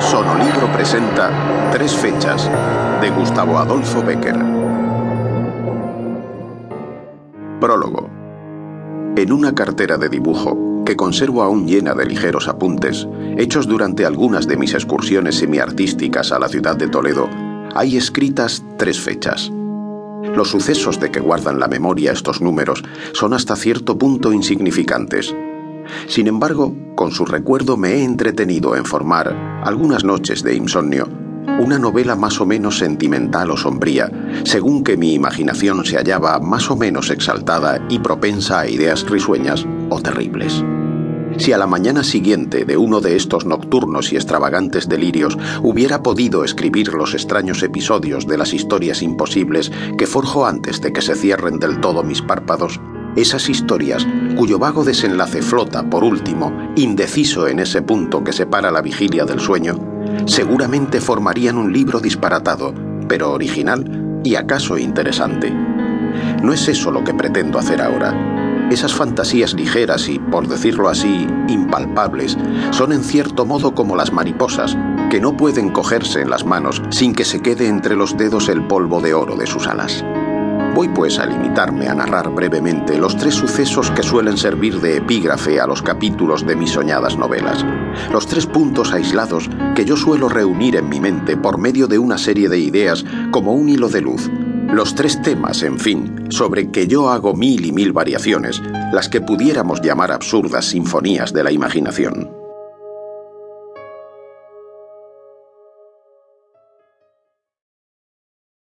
Sonolibro presenta 3 fechas de Gustavo Adolfo Bécquer. Prólogo. En una cartera de dibujo que conservo aún llena de ligeros apuntes, hechos durante algunas de mis excursiones semiartísticas a la ciudad de Toledo, hay escritas 3 fechas. Los sucesos de que guardan la memoria estos números son hasta cierto punto insignificantes. Sin embargo, con su recuerdo me he entretenido en formar, algunas noches de insomnio, una novela más o menos sentimental o sombría, según que mi imaginación se hallaba más o menos exaltada y propensa a ideas risueñas o terribles. Si a la mañana siguiente de uno de estos nocturnos y extravagantes delirios hubiera podido escribir los extraños episodios de las historias imposibles que forjo antes de que se cierren del todo mis párpados, esas historias cuyo vago desenlace flota, por último, indeciso en ese punto que separa la vigilia del sueño, seguramente formarían un libro disparatado, pero original y acaso interesante. No es eso lo que pretendo hacer ahora. Esas fantasías ligeras y, por decirlo así, impalpables, son en cierto modo como las mariposas, que no pueden cogerse en las manos sin que se quede entre los dedos el polvo de oro de sus alas. Voy pues a limitarme a narrar brevemente los 3 sucesos que suelen servir de epígrafe a los capítulos de mis soñadas novelas, los 3 puntos aislados que yo suelo reunir en mi mente por medio de una serie de ideas como un hilo de luz, los 3 temas, en fin, sobre que yo hago 1000 y 1000 variaciones, las que pudiéramos llamar absurdas sinfonías de la imaginación.